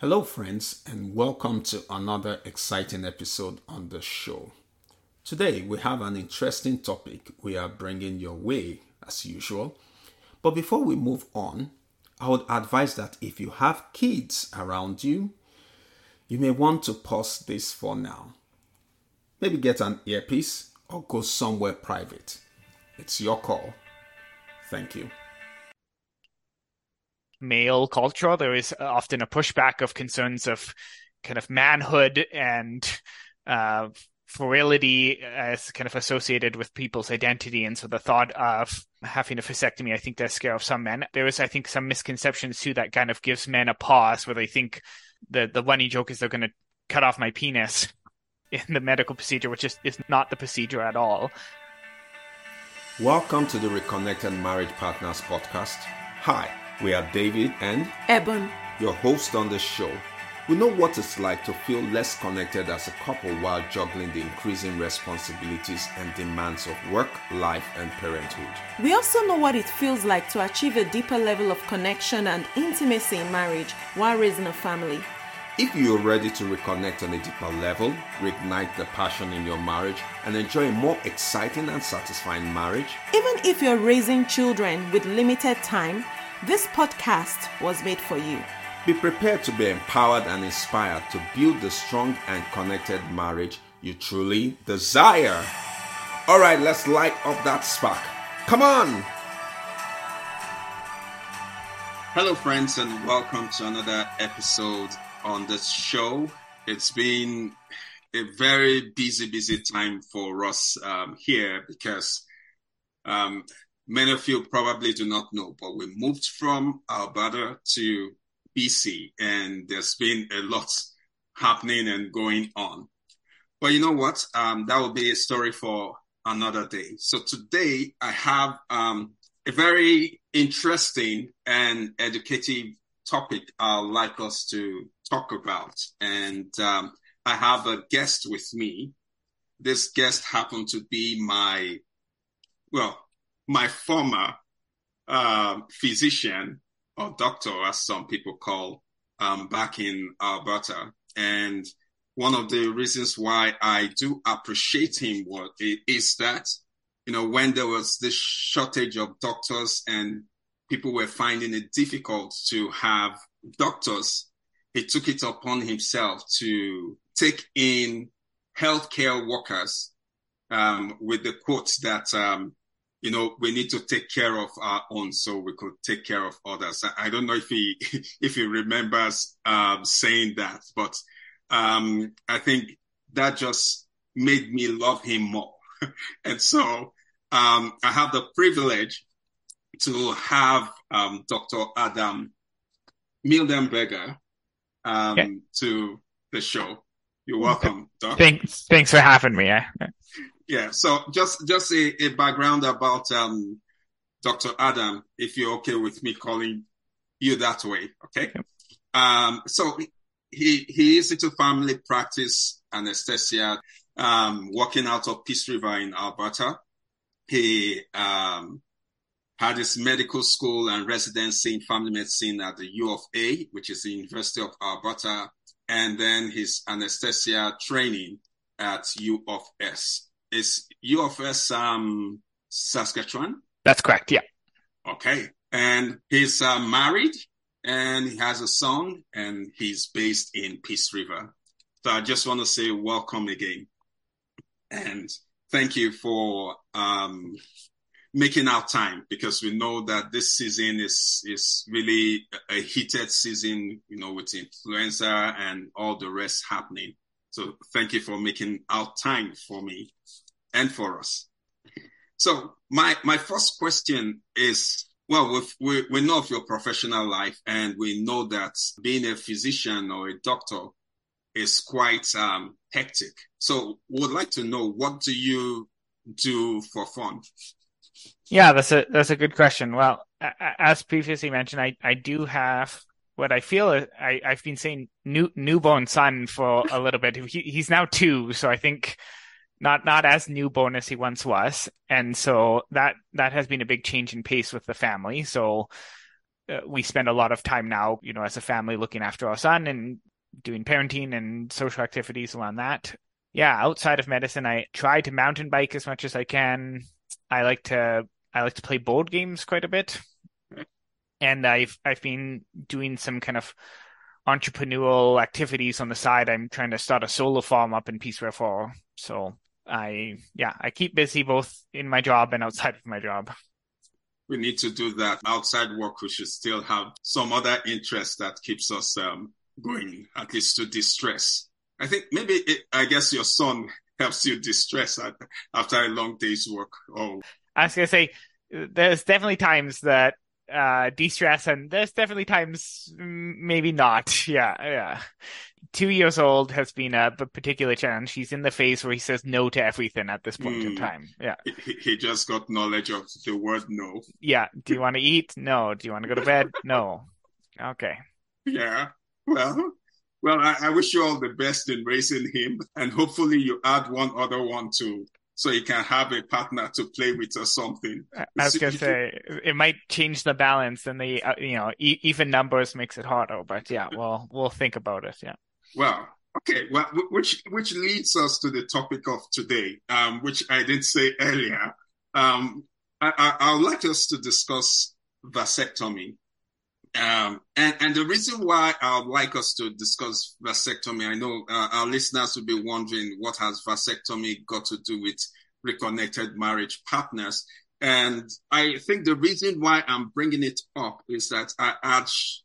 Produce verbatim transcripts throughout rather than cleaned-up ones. Hello friends, and welcome to another exciting episode on the show. Today we have an interesting topic we are bringing your way as usual. But before we move on, I would advise that if you have kids around you, you may want to pause this for now. Maybe get an earpiece or go somewhere private. It's your call. Thank you. Male culture, there is often a pushback of concerns of kind of manhood and uh, virility as kind of associated with people's identity. And so the thought of having a vasectomy, I think that's scare of some men. There is, I think, some misconceptions too that kind of gives men a pause where they think the, the funny joke is they're going to cut off my penis in the medical procedure, which is, is not the procedure at all. Welcome to the Reconnected Marriage Partners podcast. Hi. We are David and Eben, your hosts on the show. We know what it's like to feel less connected as a couple while juggling the increasing responsibilities and demands of work, life, and parenthood. We also know what it feels like to achieve a deeper level of connection and intimacy in marriage while raising a family. If you're ready to reconnect on a deeper level, reignite the passion in your marriage, and enjoy a more exciting and satisfying marriage, even if you're raising children with limited time, this podcast was made for you. Be prepared to be empowered and inspired to build the strong and connected marriage you truly desire. All right, let's light up that spark. Come on! Hello, friends, and welcome to another episode on this show. It's been a very busy, busy time for us um, here because... Um, Many of you probably do not know, but we moved from Alberta to B C, and there's been a lot happening and going on. But you know what? Um, that will be a story for another day. So today I have um, a very interesting and educative topic I'd like us to talk about. And um, I have a guest with me. This guest happened to be my, well, my former uh, physician, or doctor, as some people call, um, back in Alberta. And one of the reasons why I do appreciate him was, is that, you know, when there was this shortage of doctors and people were finding it difficult to have doctors, he took it upon himself to take in healthcare workers um, with the quotes that, um, you know, we need to take care of our own so we could take care of others. I don't know if he if he remembers um, saying that, but um, I think that just made me love him more. And so um, I have the privilege to have um, Doctor Adam Mildenberger um, okay. to the show. You're welcome, Doc. Thanks, thanks for having me. Eh? Yeah, so just just a, a background about um, Doctor Adam, if you're okay with me calling you that way, okay? Yep. Um, so he he is into family practice anesthesia, um, working out of Peace River in Alberta. He um, had his medical school and residency in family medicine at the U of A, which is the University of Alberta, and then his anesthesia training at U of S. Is U of S um, Saskatchewan? That's correct, yeah. Okay. And he's uh, married, and he has a son, and he's based in Peace River. So I just want to say welcome again. And thank you for um, making our time, because we know that this season is, is really a heated season, you know, with influenza and all the rest happening. So thank you for making out time for me and for us. So my my first question is, well, we we know of your professional life, and we know that being a physician or a doctor is quite um, hectic. So we'd like to know, what do you do for fun? Yeah, that's a that's a good question. Well, as previously mentioned, I, I do have... what I feel is I, I've been saying new, newborn son for a little bit. He, he's now two, so I think not not as newborn as he once was. And so that, that has been a big change in pace with the family. So uh, we spend a lot of time now, you know, as a family looking after our son and doing parenting and social activities around that. Yeah, outside of medicine, I try to mountain bike as much as I can. I like to I like to play board games quite a bit. And I've I've been doing some kind of entrepreneurial activities on the side. I'm trying to start a solar farm up in Peace River. So I, yeah, I keep busy both in my job and outside of my job. We need to do that. Outside work, we should still have some other interest that keeps us um, going, at least to distress. I think maybe, it, I guess your son helps you distress at, after a long day's work. Oh, I was going to say, there's definitely times that Uh, de-stress, and there's definitely times maybe not. Yeah, yeah. Two years old has been a particular challenge. He's in the phase where he says no to everything at this point mm. in time. Yeah, he, he just got knowledge of the word no. Yeah. Do you want to eat? No. Do you want to go to bed? No. Okay. Yeah. Well, well, I, I wish you all the best in raising him, and hopefully you add one other one too, so he can have a partner to play with or something. I was going to say, it might change the balance, and the uh, you know e- even numbers makes it harder. But yeah, well, we'll think about it. Yeah. Well, okay. Well, which which leads us to the topic of today, um, which I did say earlier. Um, I, I, I would like us to discuss vasectomy, um, and and the reason why I would like us to discuss vasectomy. I know uh, our listeners will be wondering, what has vasectomy got to do with reconnected marriage partners? And I think the reason why I'm bringing it up is that I asked,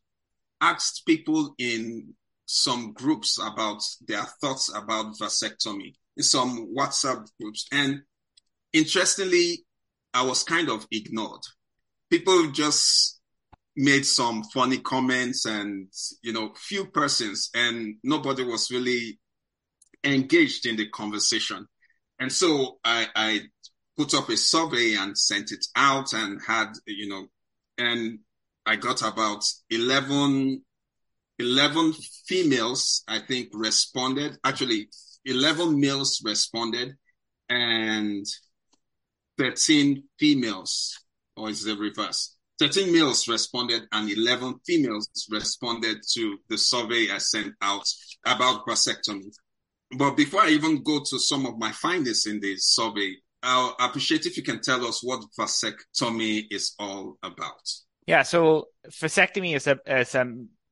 asked people in some groups about their thoughts about vasectomy, in some WhatsApp groups. And interestingly, I was kind of ignored. People just made some funny comments and, you know, few persons, and nobody was really engaged in the conversation. And so I, I put up a survey and sent it out, and had, you know, and I got about eleven, eleven females, I think, responded. Actually, eleven males responded, and thirteen females, or is the reverse? thirteen males responded and eleven females responded to the survey I sent out about vasectomy. But before I even go to some of my findings in the survey, I'll appreciate if you can tell us what vasectomy is all about. Yeah, so vasectomy is a, is a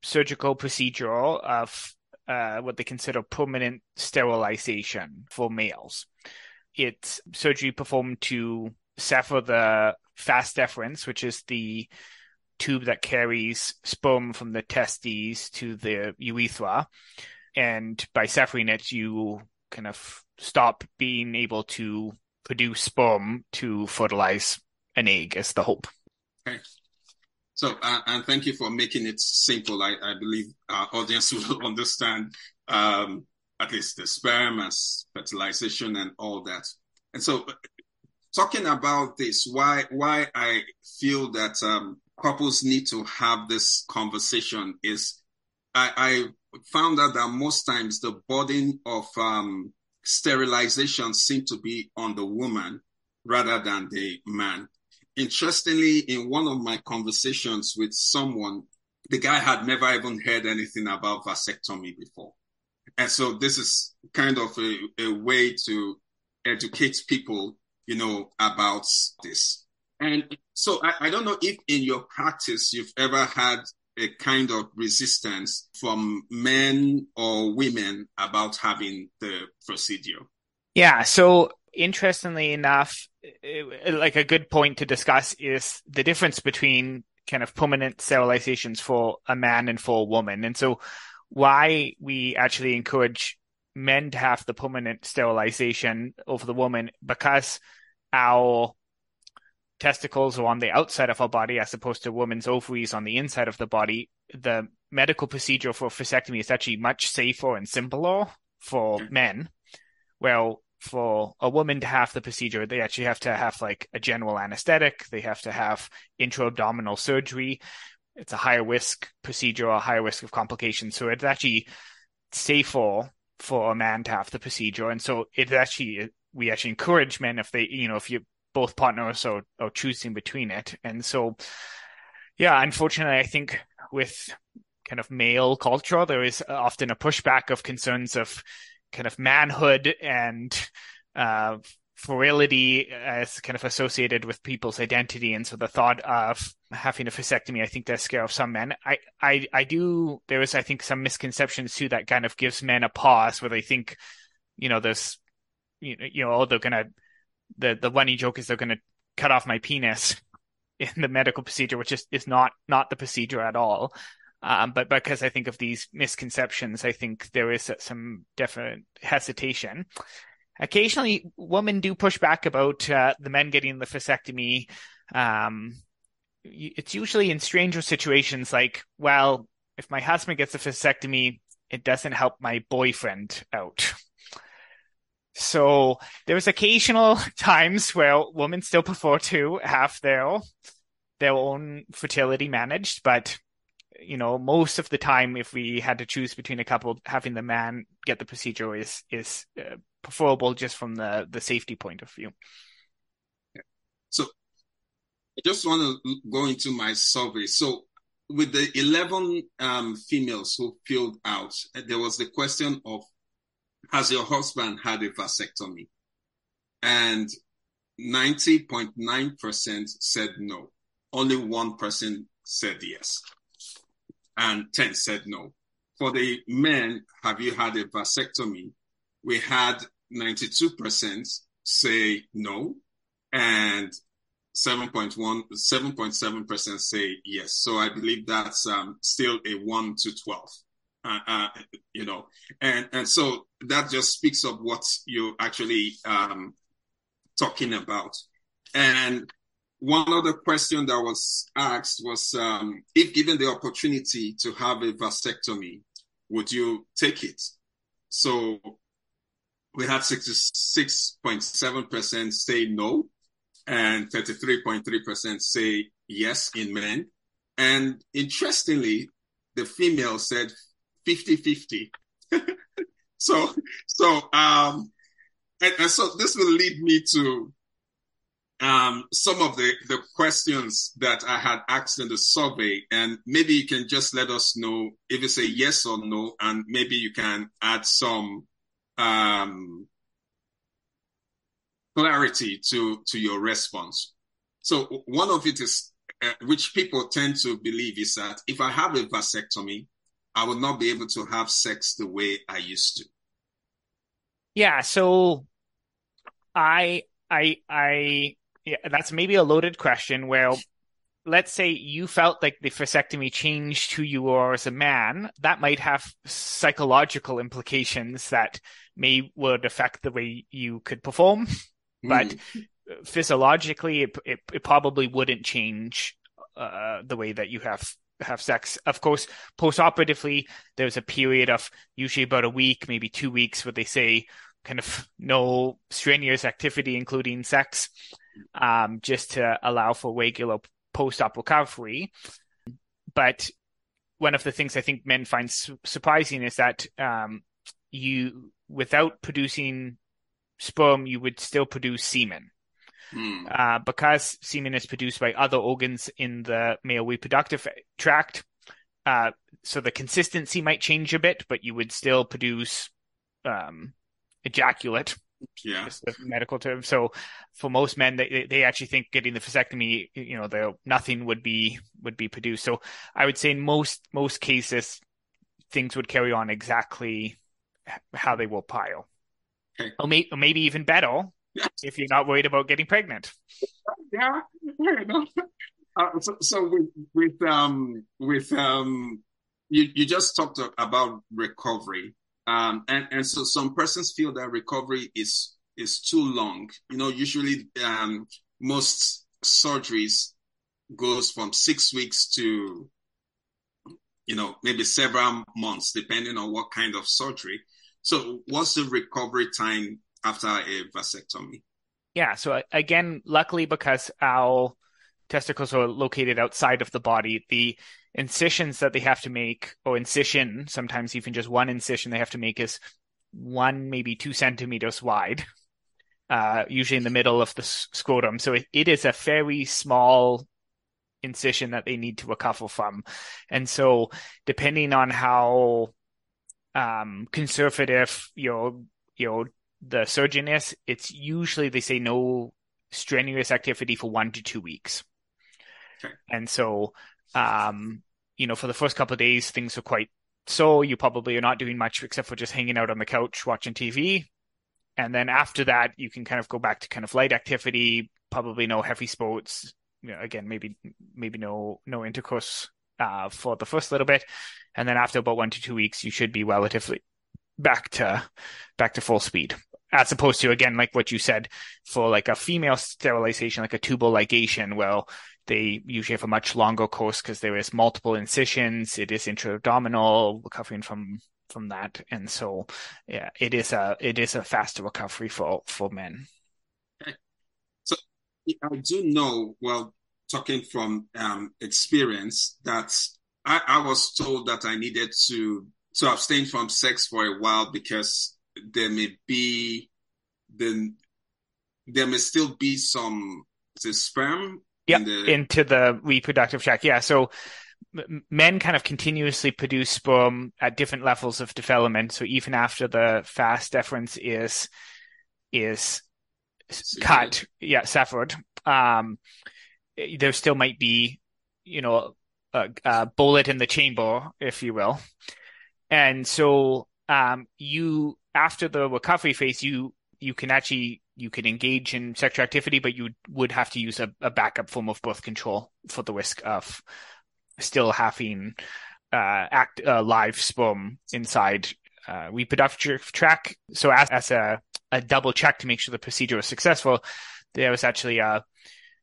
surgical procedure of uh, what they consider permanent sterilization for males. It's surgery performed to sever the vas deferens, which is the tube that carries sperm from the testes to the urethra. And by severing it, you kind of stop being able to produce sperm to fertilize an egg, is the hope. Okay. So, uh, and thank you for making it simple. I, I believe our audience will understand um, at least the sperm as fertilization and all that. And so, talking about this, why why I feel that um, couples need to have this conversation is I, I found out that most times the burden of um, sterilization seemed to be on the woman rather than the man. Interestingly, in one of my conversations with someone, the guy had never even heard anything about vasectomy before. And so this is kind of a, a way to educate people, you know, about this. And so I, I don't know if in your practice you've ever had a kind of resistance from men or women about having the procedure. Yeah. So interestingly enough, it, like a good point to discuss is the difference between kind of permanent sterilizations for a man and for a woman. And so why we actually encourage men to have the permanent sterilization over the woman, because our testicles are on the outside of our body as opposed to women's ovaries on the inside of the body. The medical procedure for vasectomy is actually much safer and simpler for men. Well, for a woman to have the procedure, they actually have to have like a general anesthetic. They have to have intra-abdominal surgery. It's a higher risk procedure, a higher risk of complications. So it's actually safer for a man to have the procedure. And so it actually, we actually encourage men if they, you know, if you both partners are, are choosing between it. And so Yeah, unfortunately, I think with kind of male culture, there is often a pushback of concerns of kind of manhood and uh, virility as kind of associated with people's identity. And so the thought of having a vasectomy, I think that's scare of some men. I, I, I do, there is, I think, some misconceptions too that kind of gives men a pause where they think, you know, there's, you know, you know they're going to, the, the funny joke is they're going to cut off my penis in the medical procedure, which is, is not, not the procedure at all. Um, but because I think of these misconceptions, I think there is some definite hesitation. Occasionally, women do push back about uh, the men getting the vasectomy. Um, it's usually in stranger situations like, well, if my husband gets a vasectomy, it doesn't help my boyfriend out. So there's occasional times where women still prefer to have their, their own fertility managed, but you know, most of the time, if we had to choose between a couple, having the man get the procedure is is uh, preferable just from the, the safety point of view. So I just want to go into my survey. So with the eleven um, females who filled out, there was the question of, has your husband had a vasectomy? And ninety point nine percent said no. Only one percent said yes. And ten said no. For the men, have you had a vasectomy? We had ninety-two percent say no, and seven point one, seven point seven percent say yes. So I believe that's um, still a one to twelve, uh, uh, you know. And, and so that just speaks of what you're actually um, talking about. And one other question that was asked was, um, if given the opportunity to have a vasectomy, would you take it? So we had sixty-six point seven percent say no, and thirty-three point three percent say yes in men. And interestingly, the female said fifty-fifty. so, so, um, and, and so this will lead me to Um, some of the, the questions that I had asked in the survey, and maybe you can just let us know if it's a yes or no, and maybe you can add some um, clarity to, to your response. So one of it is, uh, which people tend to believe is that if I have a vasectomy, I will not be able to have sex the way I used to. Yeah, so I, I, I... Yeah, that's maybe a loaded question where, let's say you felt like the vasectomy changed who you are as a man. That might have psychological implications that may would affect the way you could perform. Mm. But physiologically, it, it, it probably wouldn't change uh, the way that you have, have sex. Of course, postoperatively, there's a period of usually about a week, maybe two weeks, where they say kind of no strenuous activity, including sex. Um, just to allow for regular post-op recovery. But one of the things I think men find su- surprising is that um, you, without producing sperm, you would still produce semen. Mm. Uh, because semen is produced by other organs in the male reproductive tract. Uh, so the consistency might change a bit, but you would still produce um, ejaculate. Yeah, it's the medical term. So for most men, they they actually think getting the vasectomy, you know, the nothing would be would be produced. So I would say in most most cases, things would carry on exactly how they will pile. Okay. Or, may, or maybe even better, yes, if you're not worried about getting pregnant. Yeah, fair enough. Uh, so, so with with um with um you you just talked about recovery. Um, and, and so some persons feel that recovery is, is too long. You know, usually um, most surgeries goes from six weeks to, you know, maybe several months, depending on what kind of surgery. So what's the recovery time after a vasectomy? Yeah. So again, luckily, because our testicles are located outside of the body, the incisions that they have to make, or incision, sometimes even just one incision they have to make, is one, maybe two centimeters wide, uh, usually in the middle of the scrotum. So it, it is a very small incision that they need to recover from. And so depending on how um, conservative your, your, the surgeon is, it's usually they say no strenuous activity for one to two weeks. Sure. And so, um, you know, for the first couple of days, things are quite sore. You probably are not doing much except for just hanging out on the couch, watching T V. And then after that, you can kind of go back to kind of light activity, probably no heavy sports. You know, again, maybe maybe no no intercourse uh, for the first little bit. And then after about one to two weeks, you should be relatively back to back to full speed. As opposed to, again, like what you said, for like a female sterilization, like a tubal ligation, well, they usually have a much longer course because there is multiple incisions. It is intra-abdominal, recovering from from that, and so yeah, it is a it is a faster recovery for for men. Okay. So I do know, well, talking from um, experience, that I, I was told that I needed to to abstain from sex for a while because there may be then there may still be some the sperm. Yeah, in the... into the reproductive tract. Yeah, so m- men kind of continuously produce sperm at different levels of development. So even after the vas deferens is is so, cut, yeah, yeah severed, um, there still might be, you know, a, a bullet in the chamber, if you will. And so um, you, after the recovery phase, you you can actually. You could engage in sexual activity, but you would have to use a, a backup form of birth control for the risk of still having uh, act, uh, live sperm inside uh, reproductive tract. So as, as a, a double check to make sure the procedure was successful, there was actually a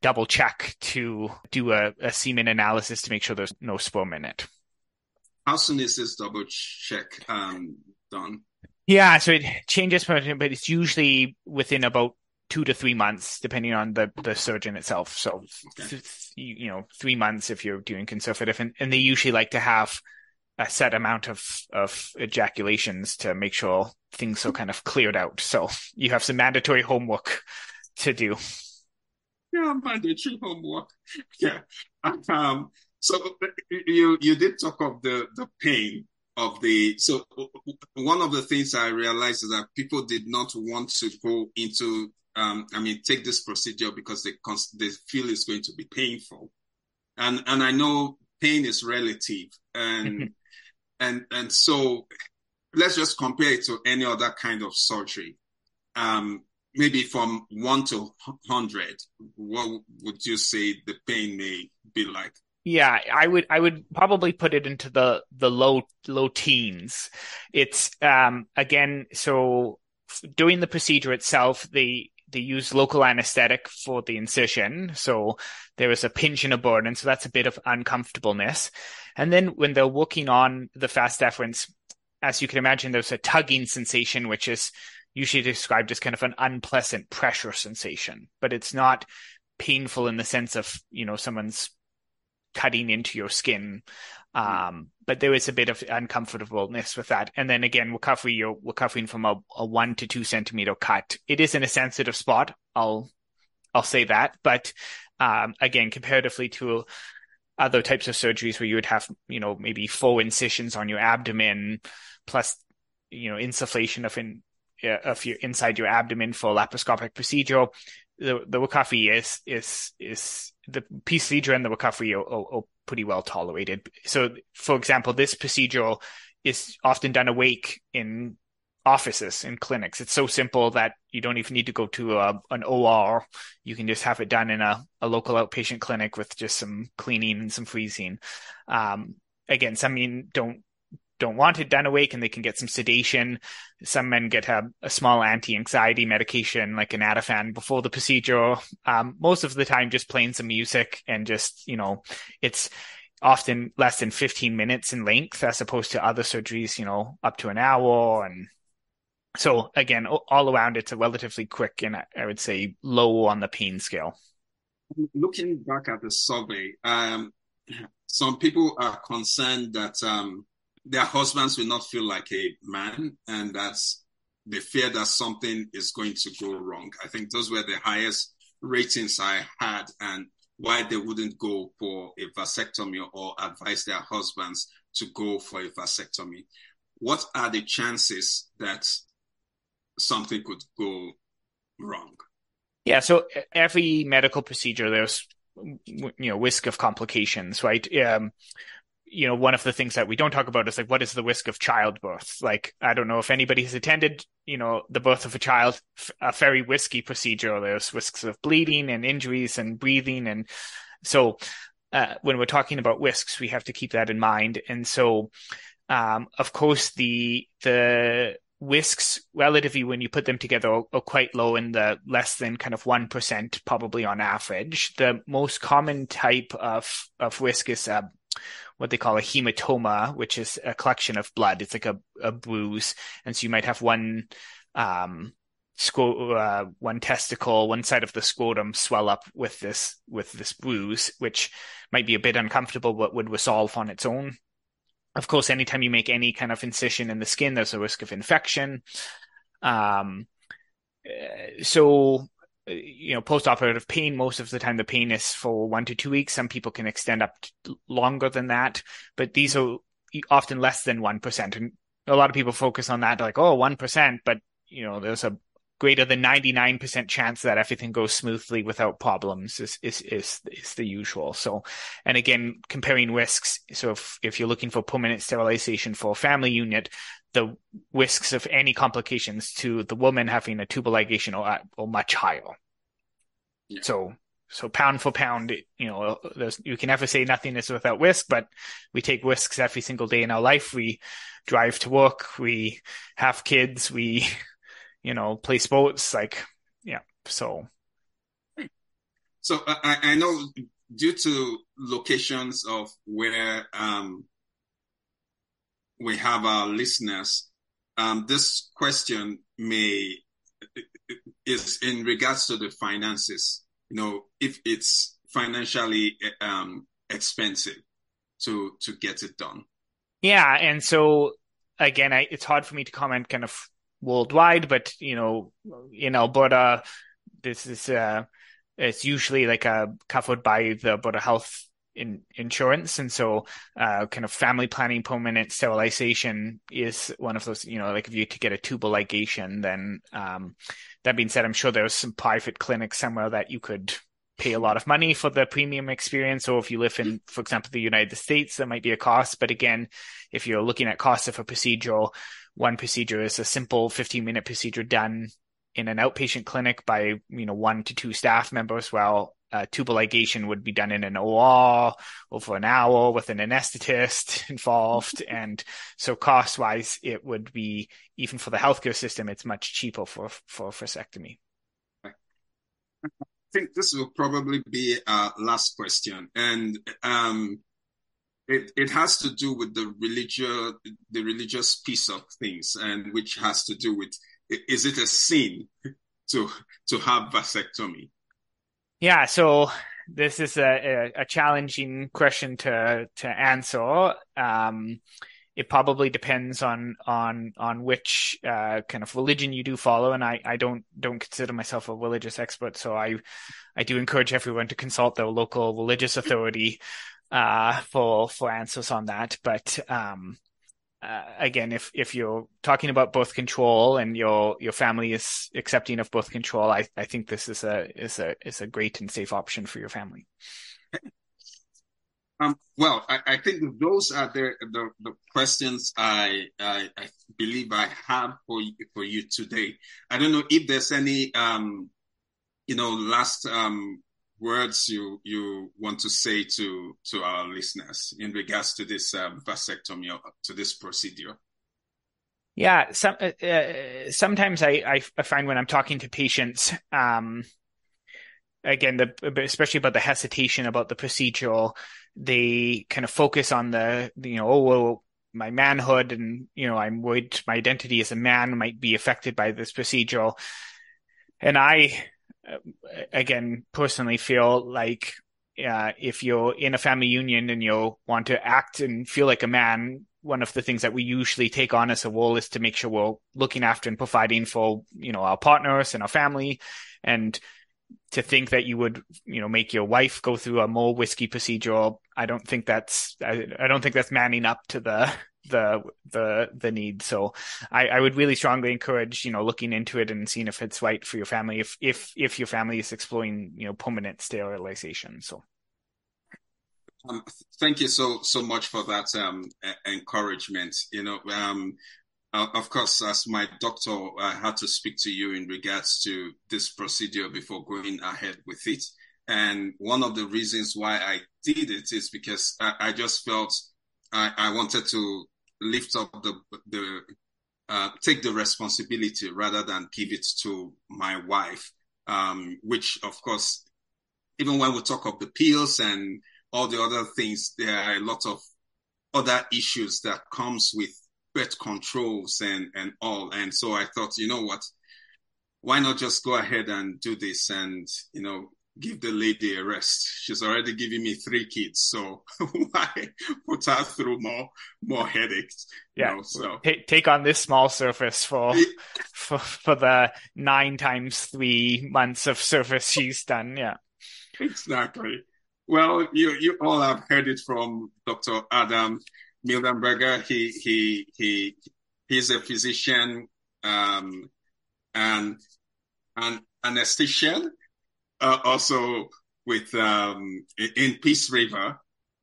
double check to do a, a semen analysis to make sure there's no sperm in it. How soon is this double check um, done? Yeah, so it changes, but it's usually within about two to three months, depending on the, the surgeon itself. So, okay. th- you know, three months if you're doing conservative. And, and they usually like to have a set amount of, of ejaculations to make sure things are kind of cleared out. So you have some mandatory homework to do. Yeah, mandatory homework. Yeah. Um, so you you did talk of the, the pain. Of the so one of the things I realized is that people did not want to go into um, I mean take this procedure because they they feel it's going to be painful, and and I know pain is relative, and and and so let's just compare it to any other kind of surgery. Um, maybe from one to hundred, what would you say the pain may be like? Yeah, I would I would probably put it into the, the low low teens. It's um again, so doing the procedure itself, they they use local anesthetic for the incision. So there is a pinch and a burn, and so that's a bit of uncomfortableness. And then when they're working on the vas deferens, as you can imagine, there's a tugging sensation, which is usually described as kind of an unpleasant pressure sensation, but it's not painful in the sense of, you know, someone's cutting into your skin, um, but there is a bit of uncomfortableness with that. And then again, recovery, you're recovering from a, a one to two centimeter cut. It is in a sensitive spot, I'll I'll say that, but um, again, comparatively to other types of surgeries where you would have, you know, maybe four incisions on your abdomen, plus, you know, insufflation of in of your inside your abdomen for a laparoscopic procedure, the the recovery is is is the procedure and the recovery are, are, are pretty well tolerated. So, for example, this procedure is often done awake in offices, in clinics. It's so simple that you don't even need to go to a, an O R. You can just have it done in a, a local outpatient clinic with just some cleaning and some freezing. Um, again, some men don't don't want it done awake, and they can get some sedation. Some men get a, a small anti-anxiety medication like an Ativan before the procedure. Um, most of the time, just playing some music, and just, you know, it's often less than fifteen minutes in length as opposed to other surgeries, you know, up to an hour. And so again, all around, it's a relatively quick and I would say low on the pain scale. Looking back at the survey, um, some people are concerned that um, their husbands will not feel like a man, and that's the fear that something is going to go wrong. I think those were the highest ratings I had, and why they wouldn't go for a vasectomy or advise their husbands to go for a vasectomy. What are the chances that something could go wrong? Yeah, so every medical procedure, there's, you know, risk of complications, right? Um, you know, one of the things that we don't talk about is like, what is the risk of childbirth? Like, I don't know if anybody has attended, you know, the birth of a child, a very risky procedure. There's risks of bleeding and injuries and breathing. And so uh, when we're talking about risks, we have to keep that in mind. And so, um, of course, the, the, risks relatively when you put them together are, are quite low, in the less than kind of one percent probably on average. The most common type of, of risk is uh, what they call a hematoma, which is a collection of blood. It's like a, a bruise. And so you might have one, um, scro- uh, one testicle, one side of the scrotum swell up with this, with this bruise, which might be a bit uncomfortable, but would resolve on its own. Of course, anytime you make any kind of incision in the skin, there's a risk of infection. Um, so, you know, post-operative pain, most of the time the pain is for one to two weeks. Some people can extend up longer than that, but these are often less than one percent. And a lot of people focus on that like, oh, one percent, but, you know, there's a greater than ninety-nine percent chance that everything goes smoothly without problems is, is, is, is the usual. So, and again, comparing risks. So if, if you're looking for permanent sterilization for a family unit, the risks of any complications to the woman having a tubal ligation are, are much higher. Yeah. So, so pound for pound, you know, there's, you can never say nothing is without risk, but we take risks every single day in our life. We drive to work. We have kids. We, you know, play sports, like, yeah, so. So I, I know due to locations of where um, we have our listeners, um, this question may, is in regards to the finances, you know, if it's financially um, expensive to, to get it done. Yeah, and so, again, I, it's hard for me to comment kind of worldwide, but you know, in Alberta, this is uh, it's usually like uh, covered by the Alberta Health in- insurance, and so uh, kind of family planning, permanent sterilization is one of those. You know, like if you to get a tubal ligation, then um, that being said, I'm sure there's some private clinics somewhere that you could pay a lot of money for the premium experience, or if you live in, for example, the United States, there might be a cost. But again, if you're looking at costs of a procedure, one procedure is a simple fifteen minute procedure done in an outpatient clinic by, you know, one to two staff members, while uh, tubal ligation would be done in an O R over an hour with an anesthetist involved. And so cost wise, it would be, even for the healthcare system, it's much cheaper for, for vasectomy. I think this will probably be our last question. And, um, It it has to do with the religious the religious piece of things, and which has to do with, is it a sin to to have vasectomy? Yeah, so this is a, a challenging question to to answer. Um, it probably depends on on on which uh, kind of religion you do follow, and I, I don't don't consider myself a religious expert, so I I do encourage everyone to consult their local religious authority Uh, for for answers on that. But um, uh, again, if, if you're talking about birth control and your your family is accepting of birth control, I, I think this is a is a is a great and safe option for your family. Um, well, I, I think those are the the, the questions I, I I believe I have for you, for you today. I don't know if there's any um, you know last. Um, words you you want to say to to our listeners in regards to this um, vasectomy or to this procedure? Yeah, some uh, sometimes I I find when I'm talking to patients, um, again, the, especially about the hesitation about the procedure, they kind of focus on the, you know, oh, well, my manhood, and, you know, I'm worried my identity as a man might be affected by this procedure, and I. Again, personally feel like uh, if you're in a family union and you want to act and feel like a man, one of the things that we usually take on as a role is to make sure we're looking after and providing for, you know, our partners and our family. And to think that you would, you know, make your wife go through a mole whiskey procedural, I don't think that's, I, I don't think that's manning up to the, the, the, the need. So I, I would really strongly encourage, you know, looking into it and seeing if it's right for your family, if, if, if your family is exploring, you know, permanent sterilization. So. Um, thank you so, so much for that um, encouragement. You know, um, Uh, of course, as my doctor, I had to speak to you in regards to this procedure before going ahead with it. And one of the reasons why I did it is because I, I just felt I, I wanted to lift up the, the uh, take the responsibility rather than give it to my wife, um, which, of course, even when we talk of the pills and all the other things, there are a lot of other issues that comes with birth controls and, and all. And so I thought, you know what, why not just go ahead and do this and, you know, give the lady a rest. She's already giving me three kids. So why put her through more, more headaches? Yeah. You know, so take, take on this small surface for, for, for the nine times three months of surface she's done. Yeah, exactly. Well, you, you all have heard it from Doctor Adam Mildenberger. He he he he's a physician um, and an aesthetician, uh, also with um, in Peace River,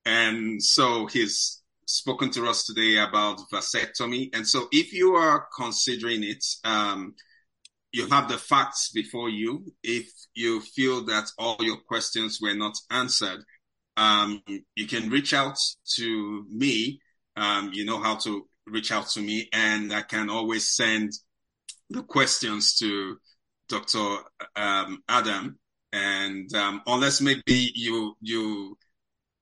and so he's spoken to us today about vasectomy. And so, if you are considering it, um, you have the facts before you. If you feel that all your questions were not answered, um, you can reach out to me. Um, you know how to reach out to me, and I can always send the questions to Doctor Um, Adam. And um, unless maybe you, you,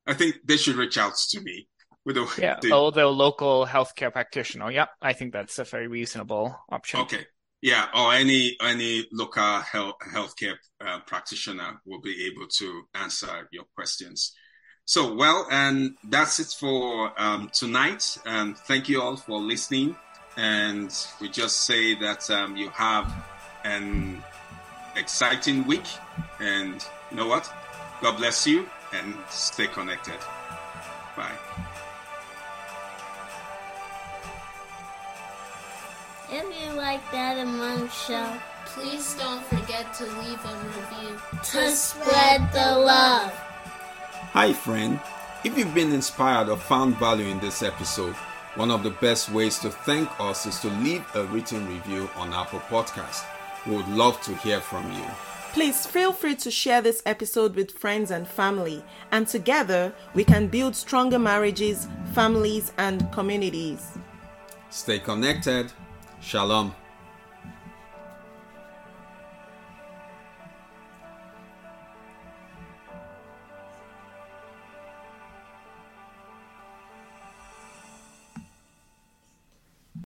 I think they should reach out to me. With a, yeah, the, oh, the local healthcare practitioner. Yeah, I think that's a very reasonable option. Okay, yeah, or any any local health healthcare uh, practitioner will be able to answer your questions. So, well, and that's it for um, tonight. Um, thank you all for listening. And we just say that um, you have an exciting week. And you know what? God bless you and stay connected. Bye. If you like that Among Show, please don't forget to leave a review to spread the love. Hi friend, if you've been inspired or found value in this episode, one of the best ways to thank us is to leave a written review on Apple Podcasts. We would love to hear from you. Please feel free to share this episode with friends and family, and together we can build stronger marriages, families, and communities. Stay connected. Shalom.